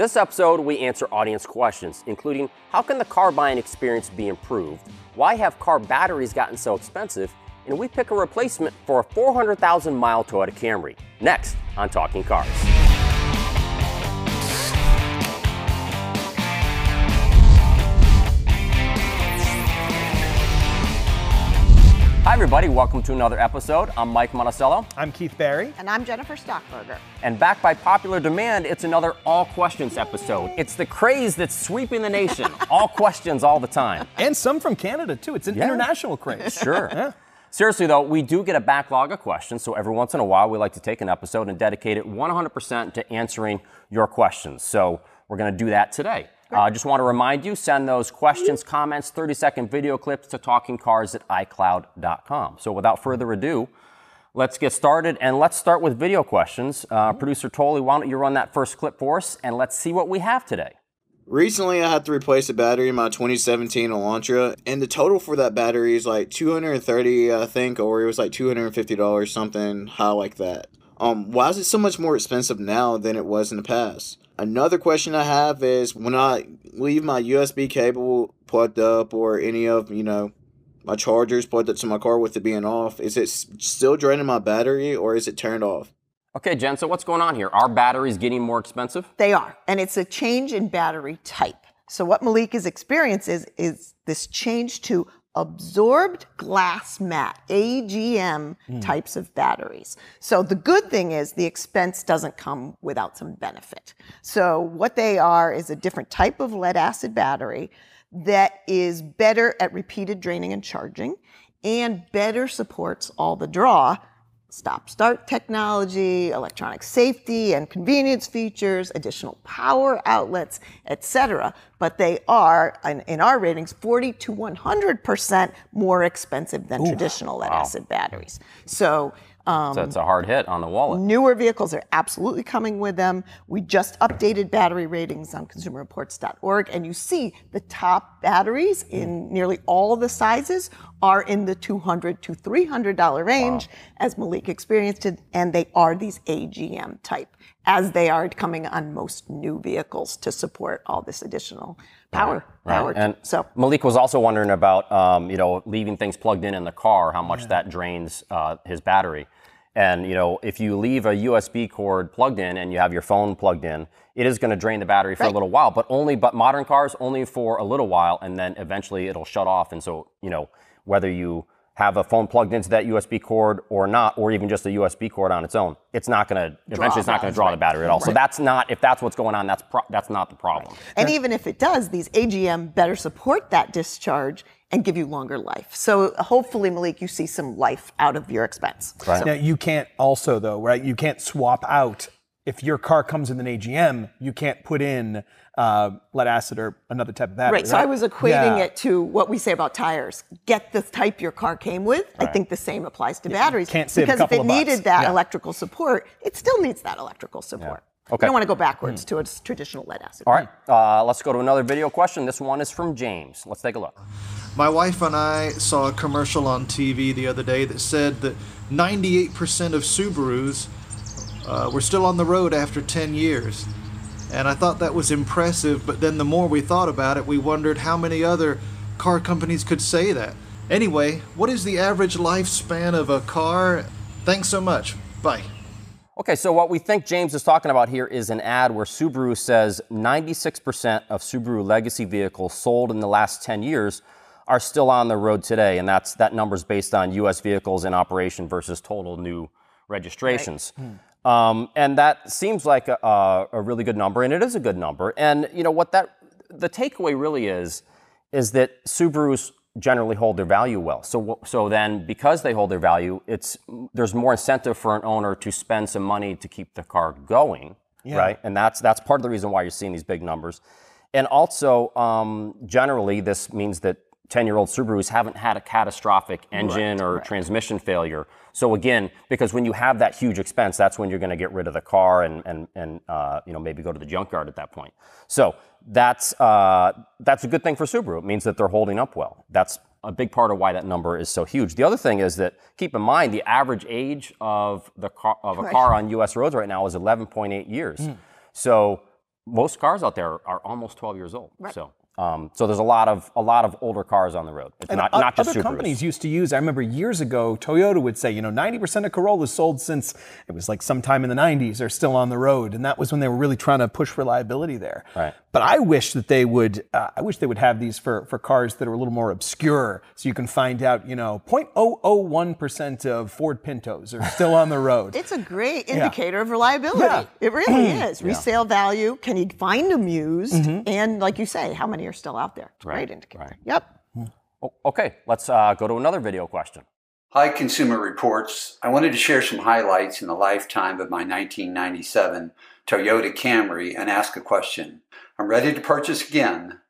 This episode, we answer audience questions, including how can the car buying experience be improved, why have car batteries gotten so expensive, and we pick a replacement for a 400,000-mile Toyota Camry. Next on Talking Cars. Hi everybody, welcome to another episode. I'm Mike Monticello. I'm Keith Barry. And I'm Jennifer Stockberger. And back by popular demand, it's another All Questions episode. It's the craze that's sweeping the nation. All questions all the time. And some from Canada too. It's an international craze. Sure. Yeah. Seriously though, we do get a backlog of questions, so every once in a while we like to take an episode and dedicate it 100% to answering your questions. So we're gonna do that today. I just want to remind you, send those questions, comments, 30-second video clips to talkingcars@icloud.com. So without further ado, let's get started, and let's start with video questions. Producer Tolley, why don't you run that first clip for us, and let's see what we have today. Recently, I had to replace a battery in my 2017 Elantra, and the total for that battery is like $230, I think, or it was like $250, something high like that. Why is it so much more expensive now than it was in the past? Another question I have is when I leave my USB cable plugged up or any of, you know, my chargers plugged up to my car with it being off, is it still draining my battery or is it turned off? Okay, Jen, so what's going on here? Are batteries getting more expensive? They are, and it's a change in battery type. So what Malik has experienced is this change to absorbed glass matte, AGM types of batteries. So the good thing is the expense doesn't come without some benefit. So what they are is a different type of lead acid battery that is better at repeated draining and charging and better supports all the draw, stop-start technology, electronic safety and convenience features, additional power outlets, etc. But they are, in our ratings, 40 to 100% more expensive than traditional lead-acid batteries. So it's a hard hit on the wallet. Newer vehicles are absolutely coming with them. We just updated battery ratings on ConsumerReports.org, and you see the top batteries in nearly all of the sizes are in the $200 to $300 range, as Malik experienced it, and they are these AGM type, as they are coming on most new vehicles to support all this additional power. Right. And so Malik was also wondering about, you know, leaving things plugged in the car, how much that drains his battery. And, you know, if you leave a USB cord plugged in and you have your phone plugged in, it is going to drain the battery for a little while, but modern cars only for a little while, and then eventually it'll shut off. And so, you know, whether you have a phone plugged into that USB cord or not, or even just a USB cord on its own, it's not going to, eventually it's not going to draw the battery at all. Right. So that's not, if that's what's going on, that's not the problem. Right. And even if it does, these AGM better support that discharge and give you longer life. So hopefully, Malik, you see some life out of your expense. Right. So. Now you can't also though, right? You can't swap out. If your car comes with an AGM, you can't put in lead acid or another type of battery. Right, so I was equating it to what we say about tires. Get the type your car came with. I think the same applies to batteries. Can't save a couple of bucks. Because if it needed that electrical support, it still needs that electrical support. Yeah. Okay. You don't want to go backwards to a traditional lead acid. All right, let's go to another video question. This one is from James. Let's take a look. My wife and I saw a commercial on TV the other day that said that 98% of Subarus we're still on the road after 10 years, and I thought that was impressive, but then the more we thought about it, we wondered how many other car companies could say that. Anyway, what is the average lifespan of a car? Thanks so much. Bye. Okay, so what we think James is talking about here is an ad where Subaru says 96% of Subaru legacy vehicles sold in the last 10 years are still on the road today, and that number's based on U.S. vehicles in operation versus total new registrations. Right. And that seems like a really good number, and it is a good number. And you know what the takeaway really is that Subarus generally hold their value well. So then because they hold their value, there's more incentive for an owner to spend some money to keep the car going, right? And that's part of the reason why you're seeing these big numbers. And also, generally, this means that 10-year-old Subarus haven't had a catastrophic engine or transmission failure. So again, because when you have that huge expense, that's when you're going to get rid of the car and you know, maybe go to the junkyard at that point. So that's a good thing for Subaru. It means that they're holding up well. That's a big part of why that number is so huge. The other thing is that, keep in mind, the average age of a car on U.S. roads right now is 11.8 years. So most cars out there are almost 12 years old. Right. So there's a lot of older cars on the road. It's not just Subarus. Other companies used to use, I remember years ago, Toyota would say, 90% of Corollas sold since it was like sometime in the 90s are still on the road, and that was when they were really trying to push reliability there. Right. But I wish that they would. I wish they would have these for cars that are a little more obscure, so you can find out. 0.001% of Ford Pintos are still on the road. It's a great indicator of reliability. Yeah. It really is. Resale value. Can you find them used? Mm-hmm. And like you say, how many are still out there? It's a great indicator. Right. Yep. Okay. Let's go to another video question. Hi, Consumer Reports. I wanted to share some highlights in the lifetime of my 1997 Toyota Camry and ask a question. I'm ready to purchase again.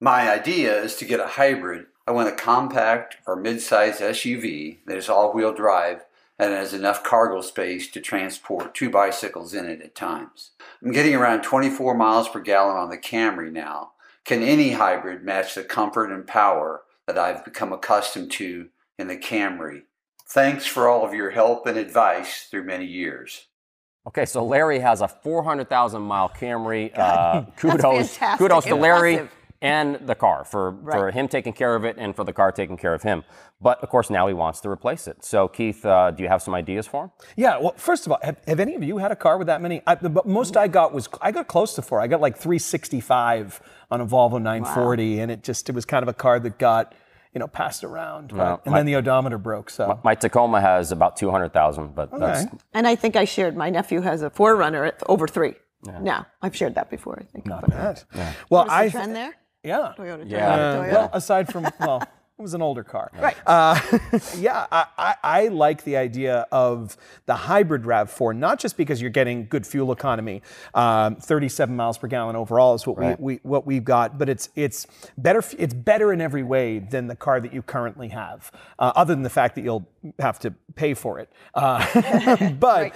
My idea is to get a hybrid. I want a compact or mid-size SUV that is all-wheel drive and has enough cargo space to transport two bicycles in it at times. I'm getting around 24 miles per gallon on the Camry now. Can any hybrid match the comfort and power that I've become accustomed to in the Camry? Thanks for all of your help and advice through many years. Okay, so Larry has a 400,000-mile Camry. Kudos to Larry and the car for him taking care of it and for the car taking care of him. But, of course, now he wants to replace it. So, Keith, do you have some ideas for him? Yeah, well, first of all, have any of you had a car with that many? The most I got was, I got close to four. I got like 365 on a Volvo 940, and it was kind of a car that got... passed around, then the odometer broke. So my Tacoma has about 200,000, but that's... And I think I shared my nephew has a 4Runner at over 3. Yeah. Now I've shared that before. I think. Not bad. Yeah. Well, I trend there. Yeah. Toyota. Toyota. Well, aside from it was an older car. Right. I like the idea of the hybrid RAV4, not just because you're getting good fuel economy. 37 miles per gallon overall is what we've got, but it's better in every way than the car that you currently have, other than the fact that you'll have to pay for it. But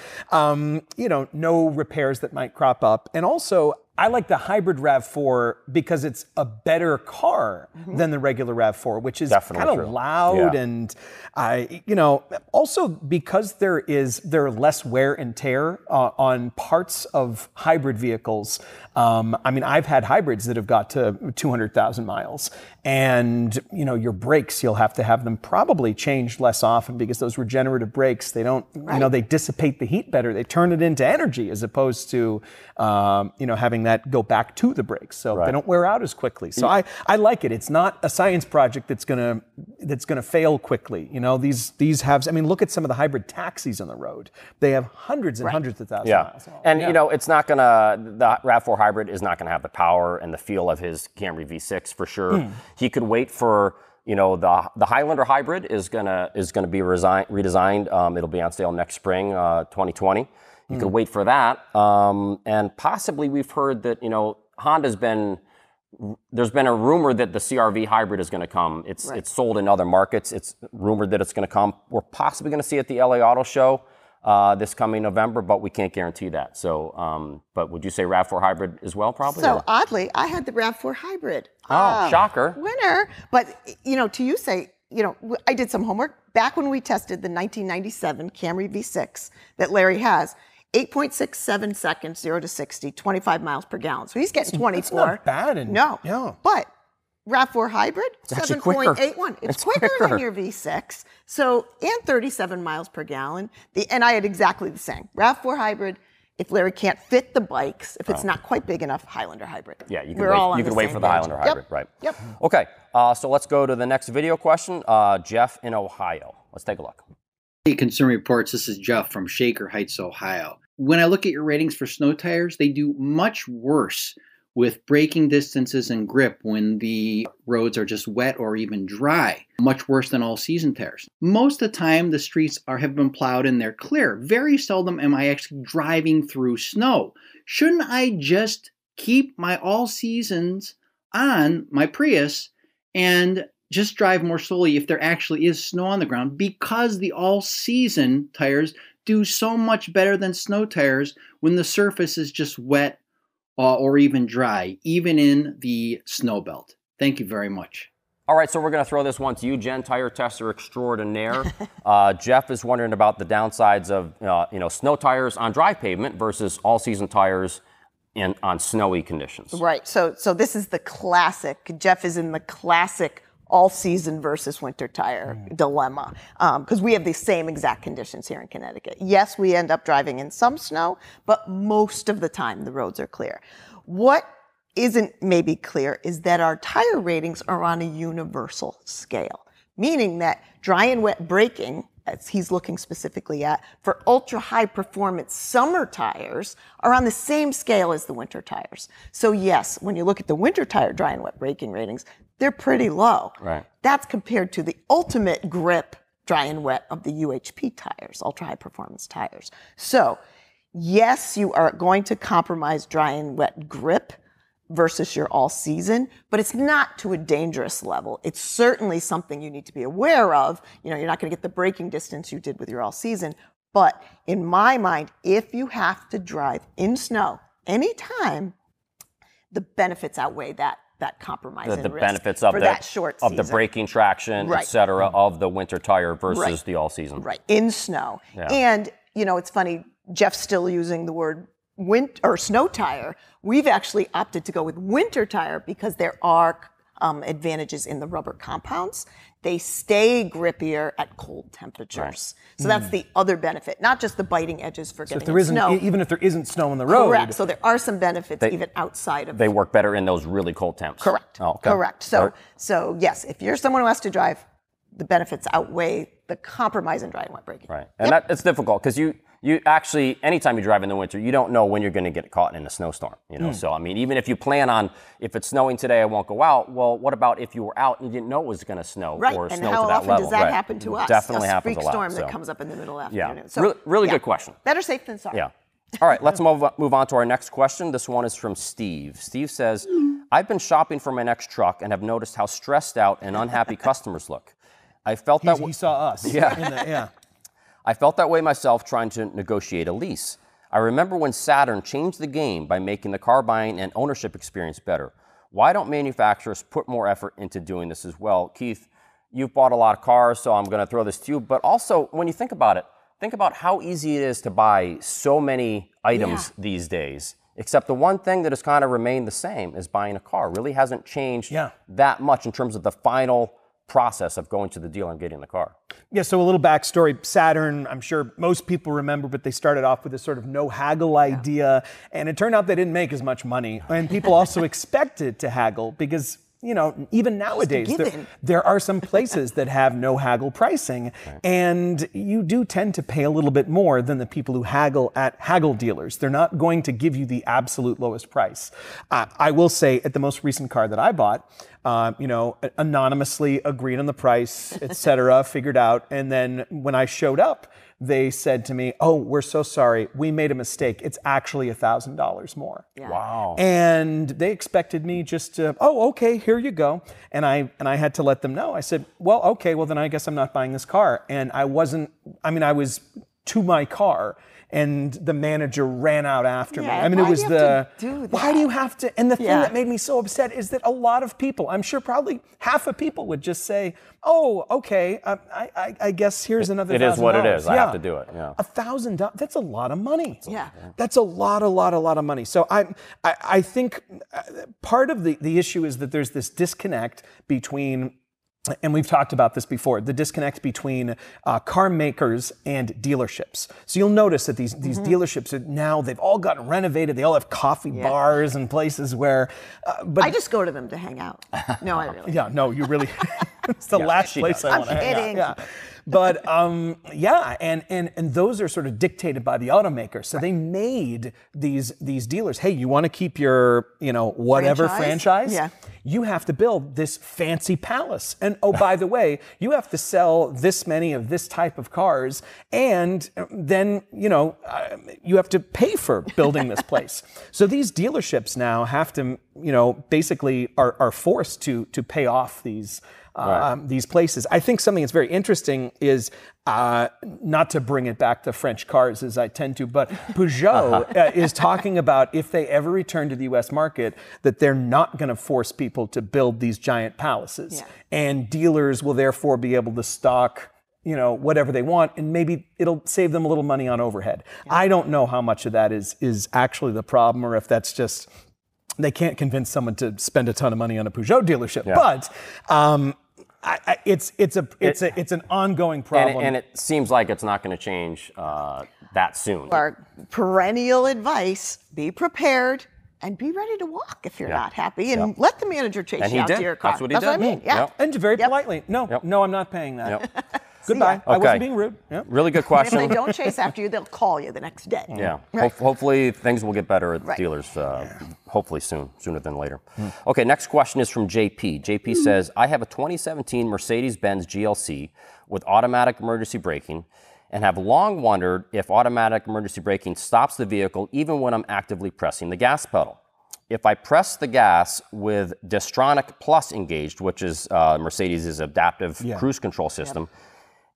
no repairs that might crop up, and also, I like the hybrid RAV4 because it's a better car than the regular RAV4, which is kind of loud and also because there are less wear and tear on parts of hybrid vehicles. I've had hybrids that have got to 200,000 miles, and your brakes, you'll have to have them probably changed less often because those regenerative brakes, they don't they dissipate the heat better. They turn it into energy as opposed to having that go back to the brakes, so they don't wear out as quickly. So I like it. It's not a science project that's gonna fail quickly. These have. Look at some of the hybrid taxis on the road. They have hundreds and hundreds of thousands of miles. And it's not gonna. The RAV4 hybrid is not gonna have the power and the feel of his Camry V6 for sure. He could wait for. The Highlander Hybrid is gonna be redesigned. It'll be on sale next spring, 2020. You could wait for that, and possibly we've heard that there's been a rumor that the CR-V hybrid is going to come. It's sold in other markets. It's rumored that it's going to come. We're possibly going to see it at the LA Auto Show this coming November, but we can't guarantee that. So, but would you say RAV4 hybrid as well? Probably. So oddly, I had the RAV4 hybrid. Oh, shocker! Winner, but I did some homework back when we tested the 1997 Camry V6 that Larry has. 8.67 seconds, 0 to 60, 25 miles per gallon. So he's getting 24. It's not bad. But RAV4 Hybrid, 7.81. It's quicker than your V6. So, and 37 miles per gallon. And I had exactly the same. RAV4 Hybrid, if Larry can't fit the bikes, if it's not quite big enough, Highlander Hybrid. Yeah, you can wait for the Highlander Hybrid, right? Yep. Okay, so let's go to the next video question. Jeff in Ohio. Let's take a look. Hey, Consumer Reports, this is Jeff from Shaker Heights, Ohio. When I look at your ratings for snow tires, they do much worse with braking distances and grip when the roads are just wet or even dry, much worse than all-season tires. Most of the time, the streets have been plowed and they're clear. Very seldom am I actually driving through snow. Shouldn't I just keep my all-seasons on my Prius and just drive more slowly if there actually is snow on the ground, because the all-season tires do so much better than snow tires when the surface is just wet or even dry, even in the snow belt. Thank you very much. All right, so we're going to throw this one to you, Jen, tire tester extraordinaire. Jeff is wondering about the downsides of snow tires on dry pavement versus all-season tires and on snowy conditions. Right. So this is the classic. Jeff is in the classic all-season versus winter tire dilemma, because we have the same exact conditions here in Connecticut. Yes, we end up driving in some snow, but most of the time the roads are clear. What isn't maybe clear is that our tire ratings are on a universal scale, meaning that dry and wet braking, as he's looking specifically at, for ultra-high performance summer tires are on the same scale as the winter tires. So yes, when you look at the winter tire dry and wet braking ratings, they're pretty low. Right. That's compared to the ultimate grip dry and wet of the UHP tires, ultra-high performance tires. So yes, you are going to compromise dry and wet grip versus your all-season, but it's not to a dangerous level. It's certainly something you need to be aware of. You know, you're not going to get the braking distance you did with your all-season, but in my mind, if you have to drive in snow anytime, the benefits outweigh that compromise the risk benefits of for that short season. Of the braking traction, right, et cetera, of the winter tire versus right, the all-season. Right, in snow. Yeah. And, you know, it's funny, Jeff's still using the word winter or snow tire. We've actually opted to go with winter tire because there are advantages in the rubber compounds. They stay grippier at cold temperatures. Right. So that's the other benefit, not just the biting edges for getting snow. Even if there isn't snow on the road. Correct. So there are some benefits even outside of. They work better in those really cold temps. Correct. Oh, okay. Correct. So yes, if you're someone who has to drive, the benefits outweigh the compromise in dry and wet braking. Right. And yep, it's difficult because you actually, anytime you drive in the winter, you don't know when you're going to get caught in a snowstorm, you know? So, I mean, even if you plan on, if it's snowing today, I won't go out. Well, what about if you were out and you didn't know it was going to snow or snow to that level? Right, and how often does that happen to us? Definitely happens a lot. A freak storm that comes up in the middle of the afternoon. So, really good question. Better safe than sorry. Yeah. All right, let's move on to our next question. This one is from Steve. Steve says, I've been shopping for my next truck and have noticed how stressed out and unhappy customers look. I felt that he saw us. Yeah. I felt that way myself trying to negotiate a lease. I remember when Saturn changed the game by making the car buying and ownership experience better. Why don't manufacturers put more effort into doing this as well? Keith, you've bought a lot of cars, so I'm going to throw this to you. But also, when you think about it, think about how easy it is to buy so many items these days. Except the one thing that has kind of remained the same is buying a car. Really hasn't changed that much in terms of the final process of going to the deal and getting the car. Yeah, so a little backstory. Saturn, I'm sure most people remember, but they started off with this sort of no-haggle idea, and it turned out they didn't make as much money. And people also expected to haggle because, you know, even nowadays, there are some places that have no-haggle pricing, and you do tend to pay a little bit more than the people who haggle at haggle dealers. They're not going to give you the absolute lowest price. I will say, at the most recent car that I bought, you know, anonymously agreed on the price, et cetera, figured out, and then when I showed up, they said to me, oh, we're so sorry, we made a mistake. It's actually $1,000 more. Yeah. Wow. And they expected me just to, oh, okay, here you go. And I had to let them know. I said, well, okay, well then I guess I'm not buying this car. And I was to my car, and the manager ran out after me. I mean, it was why do you have to? And the thing that made me so upset is that a lot of people, I'm sure probably half of people, would just say, oh, okay, I guess here's another $1,000. It is what it is. I have to do it. Yeah. $1,000, that's a lot of money. Yeah. That's a lot of money. So I think part of the issue is that there's this disconnect between, and we've talked about this before, the disconnect between car makers and dealerships. So you'll notice that these dealerships are now, they've all gotten renovated. They all have coffee bars and places where. But I just go to them to hang out. No, I really. Yeah, no, you really. It's the last place I want to hang out. Yeah. But and those are sort of dictated by the automaker. So they made these dealers, hey, you want to keep your, you know, whatever franchise? Yeah. You have to build this fancy palace. And oh, by the way, you have to sell this many of this type of cars, and then, you know, you have to pay for building this place. So these dealerships now have to, you know, basically are forced to pay off these places. I think something that's very interesting is, not to bring it back to French cars as I tend to, but Peugeot is talking about, if they ever return to the U.S. market, that they're not going to force people to build these giant palaces. Yeah. And dealers will therefore be able to stock you know, whatever they want, and maybe it'll save them a little money on overhead. Yeah. I don't know how much of that is actually the problem, or if that's just, they can't convince someone to spend a ton of money on a Peugeot dealership. Yeah. But it's an ongoing problem, and it seems like it's not going to change that soon. Our perennial advice: be prepared and be ready to walk if you're not happy, and let the manager chase you out to your car. That's what he did. That's what I mean. Yeah, and very politely. No, no, I'm not paying that. Yep. Goodbye. Okay. I wasn't being rude. Yep. Really good question. And if they don't chase after you, they'll call you the next day. Yeah. Right. Hopefully things will get better at dealers, hopefully soon, sooner than later. Okay, next question is from JP. JP says, I have a 2017 Mercedes-Benz GLC with automatic emergency braking and have long wondered if automatic emergency braking stops the vehicle even when I'm actively pressing the gas pedal. If I press the gas with Distronic Plus engaged, which is Mercedes' adaptive cruise control system,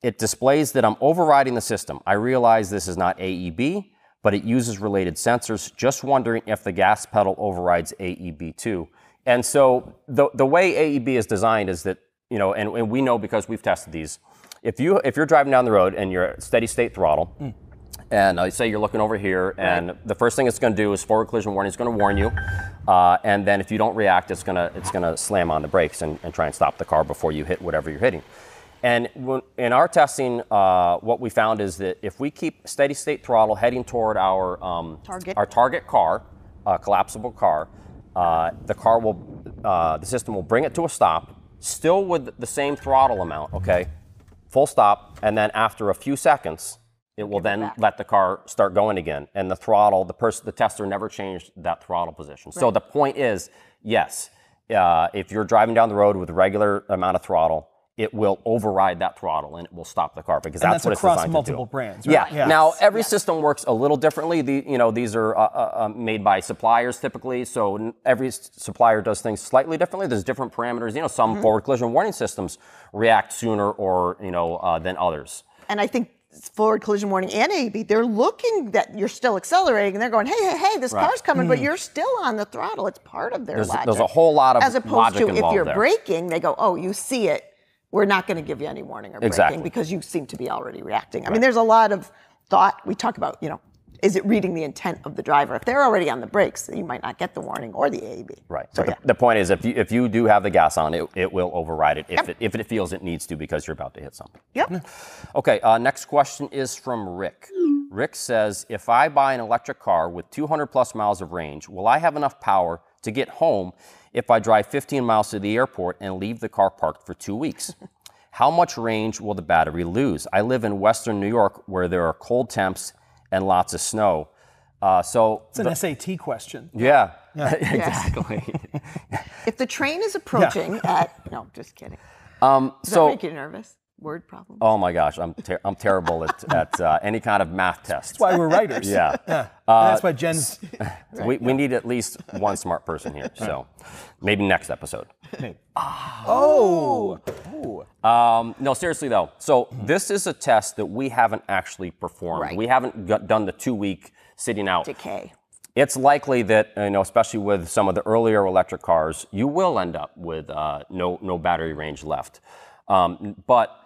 it displays that I'm overriding the system. I realize this is not AEB, but it uses related sensors. Just wondering if the gas pedal overrides AEB too. And so the way AEB is designed is that, you know, and we know because we've tested these, if you're driving down the road and you're at steady state throttle, and say you're looking over here, and the first thing it's going to do is forward collision warning. It's going to warn you, and then if you don't react, it's going to slam on the brakes and try and stop the car before you hit whatever you're hitting. And in our testing, what we found is that if we keep steady state throttle heading toward our target car, collapsible car, the system will bring it to a stop, still with the same throttle amount, okay, full stop, and then after a few seconds, it will then let the car start going again. And the throttle, the tester never changed that throttle position. Right. So the point is, yes, if you're driving down the road with a regular amount of throttle, it will override that throttle and it will stop the car because that's what it's designed to do. Across multiple brands, right? Yeah. Yes. Now every system works a little differently. These are made by suppliers typically, so every supplier does things slightly differently. There's different parameters. You know, some forward collision warning systems react sooner or than others. And I think forward collision warning and AEB, they're looking that you're still accelerating, and they're going, hey, this car's coming, but you're still on the throttle. It's part of their logic. There's a whole lot of logic involved there. As opposed to if you're braking, they go, oh, you see it. We're not going to give you any warning or braking because you seem to be already reacting. I mean, there's a lot of thought. We talk about, is it reading the intent of the driver? If they're already on the brakes, you might not get the warning or the AEB. Right. So the point is, if you do have the gas on, it will override it if it feels it needs to because you're about to hit something. Yep. Okay. Next question is from Rick. Rick says, if I buy an electric car with 200 plus miles of range, will I have enough power to get home if I drive 15 miles to the airport and leave the car parked for 2 weeks? How much range will the battery lose? I live in Western New York where there are cold temps and lots of snow. So it's an SAT question. Yeah. Exactly. If the train is approaching no, just kidding. Does that make you nervous? Word problem. Oh my gosh, I'm terrible at any kind of math test. That's why we're writers. Yeah. That's why Jen's. We need at least one smart person here. So maybe next episode. Maybe. Oh. No, seriously though. So this is a test that we haven't actually performed. Right. We haven't done the 2 week sitting out. Decay. It's likely that, especially with some of the earlier electric cars, you will end up with no battery range left. But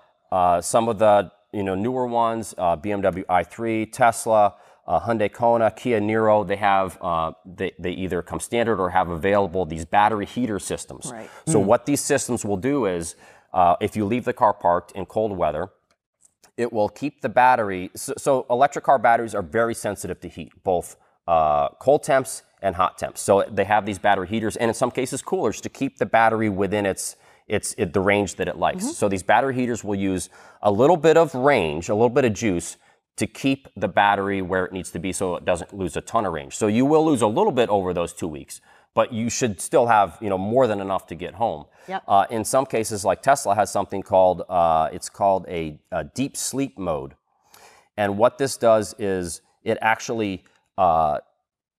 some of the newer ones, BMW i3, Tesla, Hyundai Kona, Kia Niro, they have they either come standard or have available these battery heater systems. Right. So what these systems will do is, if you leave the car parked in cold weather, it will keep the battery. So electric car batteries are very sensitive to heat, both cold temps and hot temps. So they have these battery heaters and in some cases coolers to keep the battery within its the range that it likes. So these battery heaters will use a little bit of range, a little bit of juice to keep the battery where it needs to be so it doesn't lose a ton of range. So you will lose a little bit over those 2 weeks, but you should still have more than enough to get home. Yep. In some cases, like Tesla has something called, it's called a deep sleep mode. And what this does is it actually,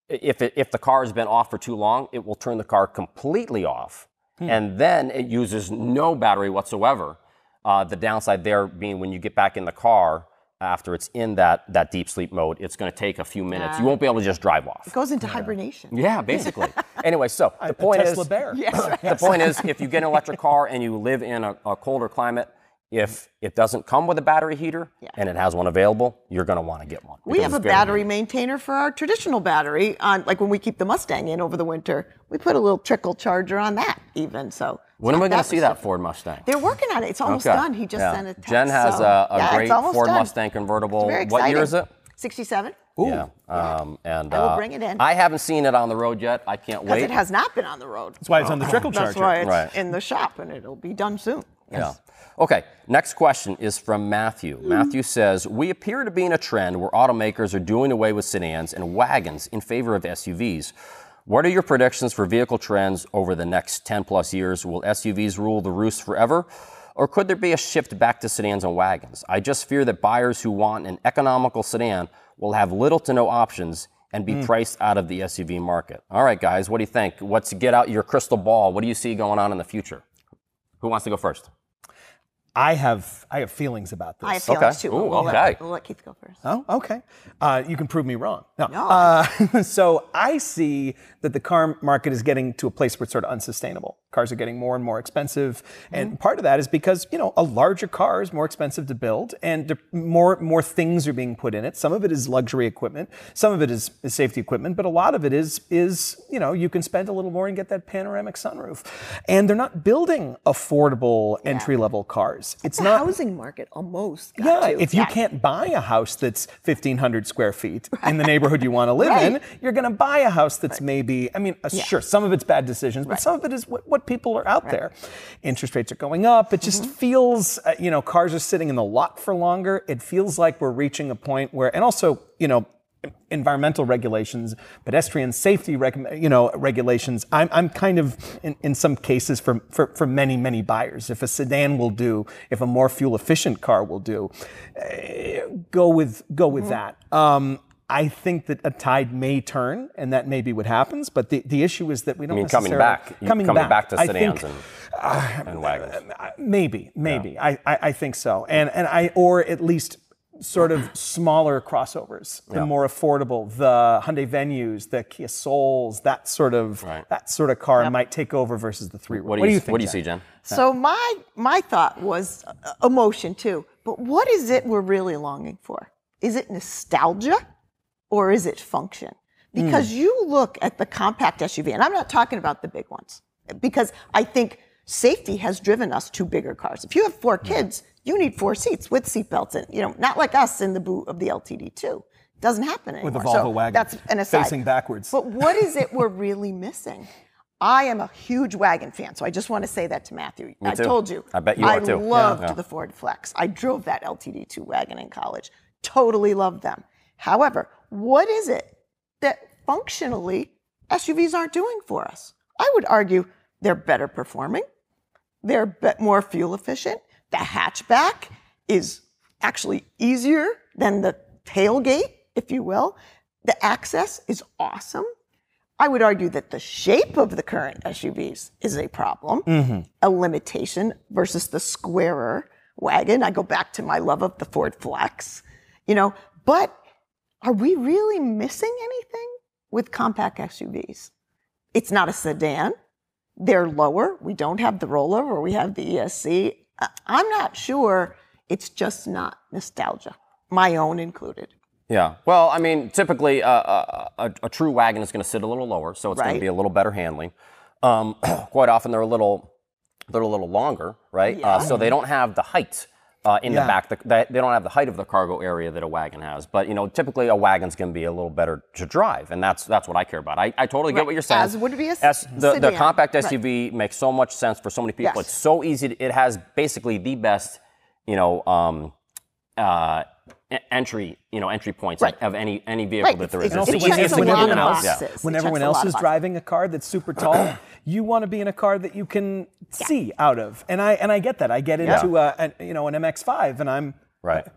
if the car has been off for too long, it will turn the car completely off. And then it uses no battery whatsoever. The downside there being when you get back in the car after it's in that deep sleep mode, it's going to take a few minutes. You won't be able to just drive off. It goes into hibernation. Yeah, basically. Anyway, so the point is, Tesla bear. Yes, right. The point is, if you get an electric car and you live in a colder climate, If it doesn't come with a battery heater and it has one available, you're going to want to get one. We have a battery maintainer for our traditional battery. On, like when we keep the Mustang in over the winter, we put a little trickle charger on that even. So when am I going to see that Ford Mustang? They're working on it. It's almost done. He just sent a text. Jen has a great Ford Mustang convertible. What year is it? 67. Ooh. Yeah. And I will bring it in. I haven't seen it on the road yet. I can't wait. It has not been on the road. That's why it's on the trickle charger. That's why it's in the shop, and it'll be done soon. Yes. Yeah. Okay, next question is from Matthew. Matthew says, we appear to be in a trend where automakers are doing away with sedans and wagons in favor of SUVs. What are your predictions for vehicle trends over the next 10 plus years? Will SUVs rule the roost forever? Or could there be a shift back to sedans and wagons? I just fear that buyers who want an economical sedan will have little to no options and be priced out of the SUV market. All right, guys, what do you think? Let's get out your crystal ball. What do you see going on in the future? Who wants to go first? I have feelings about this. I have feelings too. Ooh, we'll let Keith go first. Oh, okay. You can prove me wrong. No. So I see that the car market is getting to a place where it's sort of unsustainable. Cars are getting more and more expensive, and part of that is because, you know, a larger car is more expensive to build, and more things are being put in it. Some of it is luxury equipment, some of it is safety equipment, but a lot of it is, you know, you can spend a little more and get that panoramic sunroof. And they're not building affordable entry-level cars. It's not the housing market almost. If you can't buy a house that's 1,500 square feet in the neighborhood you want to live in, you're going to buy a house that's maybe, I mean, sure, some of it's bad decisions, but some of it is what people are out there. Interest rates are going up. It just feels, you know, cars are sitting in the lot for longer. It feels like we're reaching a point where, and also, you know, environmental regulations, pedestrian safety, regulations. I'm kind of in some cases for many buyers. If a sedan will do, if a more fuel efficient car will do, go with that. I think that a tide may turn, and that may be what happens. But the issue is that we don't necessarily coming back to sedans and wagons. Maybe. Yeah. I think so, and at least sort of smaller crossovers, the more affordable, the Hyundai Venues, the Kia Souls, that sort of car might take over versus the three. What do you see, Jen? So my thought was emotion too, but what is it we're really longing for? Is it nostalgia, or is it function? Because you look at the compact SUV, and I'm not talking about the big ones, because I think safety has driven us to bigger cars. If you have four kids, you need four seats with seatbelts in. You know, not like us in the boot of the LTD2. Doesn't happen anymore. With the Volvo wagon, that's an aside. Facing backwards. But what is it we're really missing? I am a huge wagon fan, so I just want to say that to Matthew. Me too. I told you. I bet you are too. I loved the Ford Flex. I drove that LTD2 wagon in college. Totally loved them. However, what is it that functionally SUVs aren't doing for us? I would argue they're better performing. They're more fuel efficient. The hatchback is actually easier than the tailgate, if you will. The access is awesome. I would argue that the shape of the current SUVs is a problem, a limitation versus the squarer wagon. I go back to my love of the Ford Flex, you know, but are we really missing anything with compact SUVs? It's not a sedan. They're lower. We don't have the rollover. We have the ESC. I'm not sure. It's just not nostalgia, my own included. Yeah. Well, I mean, typically a true wagon is going to sit a little lower, so it's going to be a little better handling. Quite often they're a little longer, right? Yeah. So they don't have the height in the back. They don't have the height of the cargo area that a wagon has. But, you know, typically a wagon's going to be a little better to drive, and that's what I care about. I totally get what you're saying. As would be a sedan. The compact SUV makes so much sense for so many people. Yes. It's so easy. It has basically the best, you know, entry points of any vehicle that there is. And also when everyone else is driving a car that's super tall, you want to be in a car that you can see out of. And I get that. I get into an MX-5, and I'm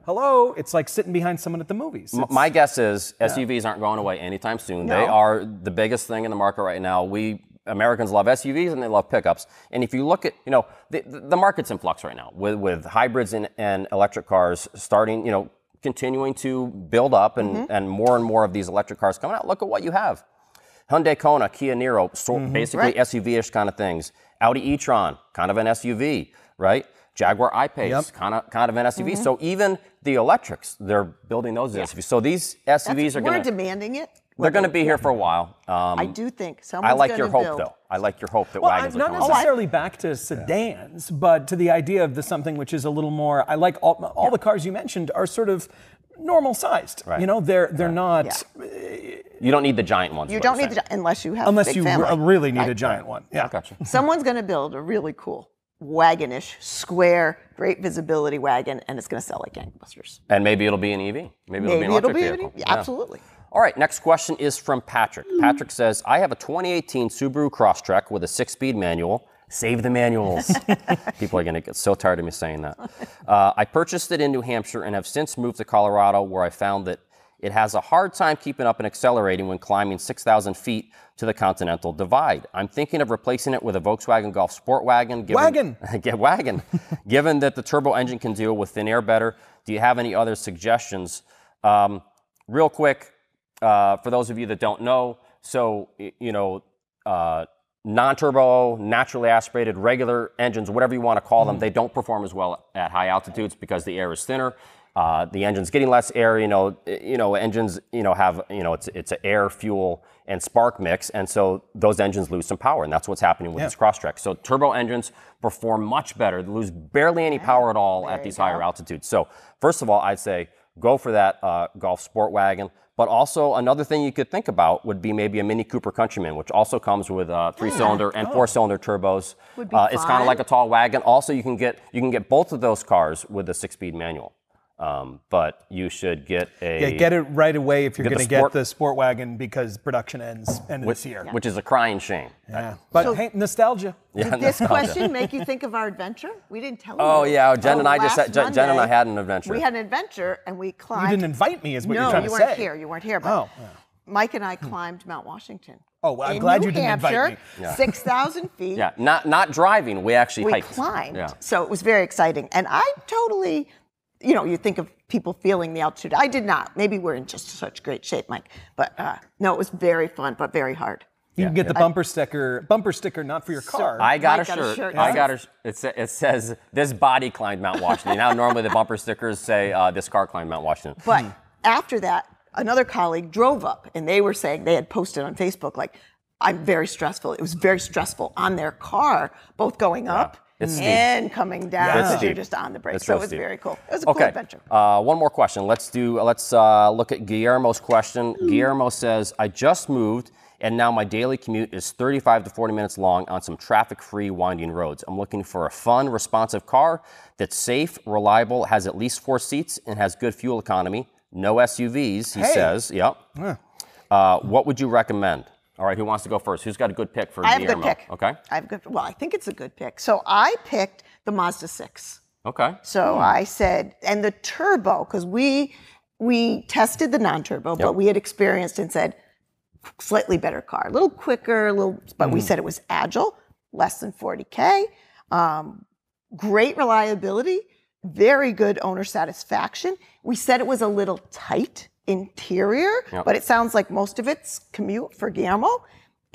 hello. It's like sitting behind someone at the movies. My guess is SUVs aren't going away anytime soon. No. They are the biggest thing in the market right now. Americans love SUVs and they love pickups. And if you look at, you know, the market's in flux right now with hybrids and electric cars starting, you know, continuing to build up and more of these electric cars coming out. Look at what you have. Hyundai Kona, Kia Niro, basically SUV-ish kind of things. Audi e-tron, kind of an SUV, right? Jaguar I-Pace, kind of an SUV. So even the electrics, they're building those SUVs. So these SUVs are going to... We're demanding it. They're going to be here for a while. I do think someone's going to build. I like your hope, though. I like your hope that wagons are coming. Well, not necessarily back to sedans, but to the idea of the something which is a little more... I like all the cars you mentioned are sort of normal sized. Right. You know, they're not... Yeah. You don't need the giant ones. You don't need the unless you have a big family. Unless you really need a giant one. Yeah, gotcha. Someone's going to build a really cool wagonish, square, great visibility wagon, and it's going to sell like gangbusters. And maybe it'll be an EV. Maybe it'll be an electric vehicle. Yeah, absolutely. All right, next question is from Patrick. Patrick says, I have a 2018 Subaru Crosstrek with a 6-speed manual. Save the manuals. People are going to get so tired of me saying that. I purchased it in New Hampshire and have since moved to Colorado, where I found that it has a hard time keeping up and accelerating when climbing 6,000 feet to the Continental Divide. I'm thinking of replacing it with a Volkswagen Golf Sport Wagon. Given that the turbo engine can deal with thin air better, do you have any other suggestions? Real quick. For those of you that don't know, so, you know, non-turbo, naturally aspirated, regular engines, whatever you want to call them, they don't perform as well at high altitudes because the air is thinner. The engine's getting less air, engines, have, it's an air, fuel, and spark mix, and so those engines lose some power, and that's what's happening with this Crosstrek. So turbo engines perform much better, they lose barely any power at all at these higher altitudes. So first of all, I'd say go for that Golf Sport Wagon. But also another thing you could think about would be maybe a Mini Cooper Countryman, which also comes with 3-cylinder and 4-cylinder turbos. Would be it's kind of like a tall wagon. Also, you can get both of those cars with a 6-speed manual. But you should get a... Yeah, get it right away if you're going to get the Sport Wagon, because production ends this year. Which is a crying shame. Yeah. But so, hey, nostalgia. Yeah, did this question make you think of our adventure? We didn't tell you. Oh, yeah. Jen and I had an adventure. We had an adventure, and we climbed... You didn't invite me is what you're trying to say. No, you weren't here. But Mike and I climbed Mount Washington. Oh, well, I'm glad you didn't invite me. Yeah. 6,000 feet. Yeah, not driving. We actually hiked. We climbed. Yeah. So it was very exciting. And I totally... you think of people feeling the altitude. I did not. Maybe we're in just such great shape, Mike. But no, it was very fun, but very hard. You can get the bumper sticker, not for your car. So I got a shirt. Yeah. I got a shirt. It says, this body climbed Mount Washington. Now, normally the bumper stickers say, this car climbed Mount Washington. But after that, another colleague drove up, and they were saying, they had posted on Facebook, like, I'm very stressful. It was very stressful on their car, both going up. And coming down, you're just on the brake. So it was very cool. It was a cool adventure. One more question. Let's look at Guillermo's question. Guillermo says, I just moved, and now my daily commute is 35 to 40 minutes long on some traffic-free winding roads. I'm looking for a fun, responsive car that's safe, reliable, has at least 4 seats, and has good fuel economy. No SUVs, he says. Yep. Yeah. What would you recommend? All right, who wants to go first? Who's got a good pick for Guillermo? I have a good pick. Okay. Well, I think it's a good pick. So I picked the Mazda 6. Okay. So I said, and the turbo, because we tested the non-turbo, but we had experienced and said, slightly better car. A little quicker, but we said it was agile, less than 40K, great reliability, very good owner satisfaction. We said it was a little tight interior, but it sounds like most of it's commute for Guillermo,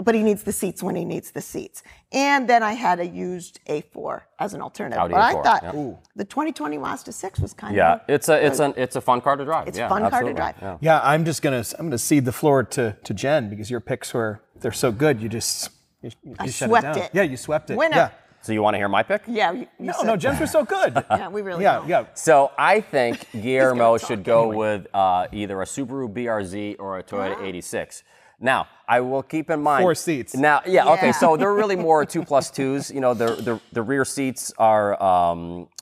but he needs the seats when he needs the seats. And then I had a used A4 as an alternative. Audi A4, I thought the 2020 Mazda 6 was kind of it's a fun car to drive. It's a fun car to drive. Yeah, I'm gonna cede the floor to Jen, because your picks they're so good. You swept it down. Yeah, you swept it. Winner. Yeah. So you want to hear my pick? Yeah. No, Jen's were so good. Yeah, we really don't. Yeah. So I think Guillermo should go with either a Subaru BRZ or a Toyota 86. Now, I will keep in mind... 4 seats. Now, okay, so they're really more 2+2s. The rear seats are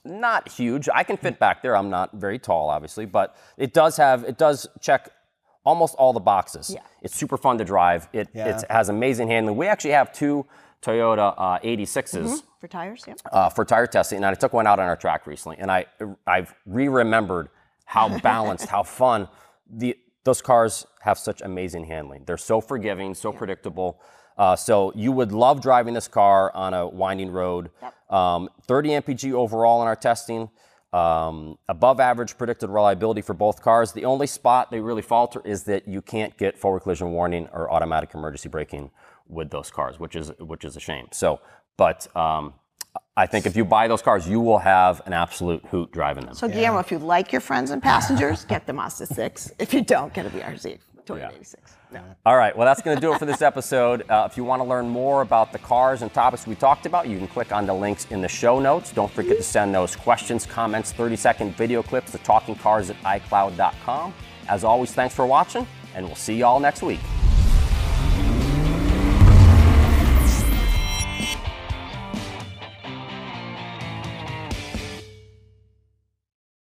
not huge. I can fit back there. I'm not very tall, obviously, but it does check almost all the boxes. Yeah. It's super fun to drive. It has amazing handling. We actually have 2... Toyota 86s for tires, for tire testing, and I took one out on our track recently, and I've remembered how balanced, how fun those cars have. Such amazing handling. They're so forgiving, so predictable. So you would love driving this car on a winding road. 30 mpg overall in our testing. Above average predicted reliability for both cars. The only spot they really falter is that you can't get forward collision warning or automatic emergency braking with those cars, which is a shame. So, but I think if you buy those cars, you will have an absolute hoot driving them. So, Guillermo, if you like your friends and passengers, get the Mazda 6. If you don't, get a BRZ. Toyota 86. No. All right. Well, that's going to do it for this episode. If you want to learn more about the cars and topics we talked about, you can click on the links in the show notes. Don't forget to send those questions, comments, 30-second video clips to talkingcars@icloud.com. As always, thanks for watching, and we'll see you all next week.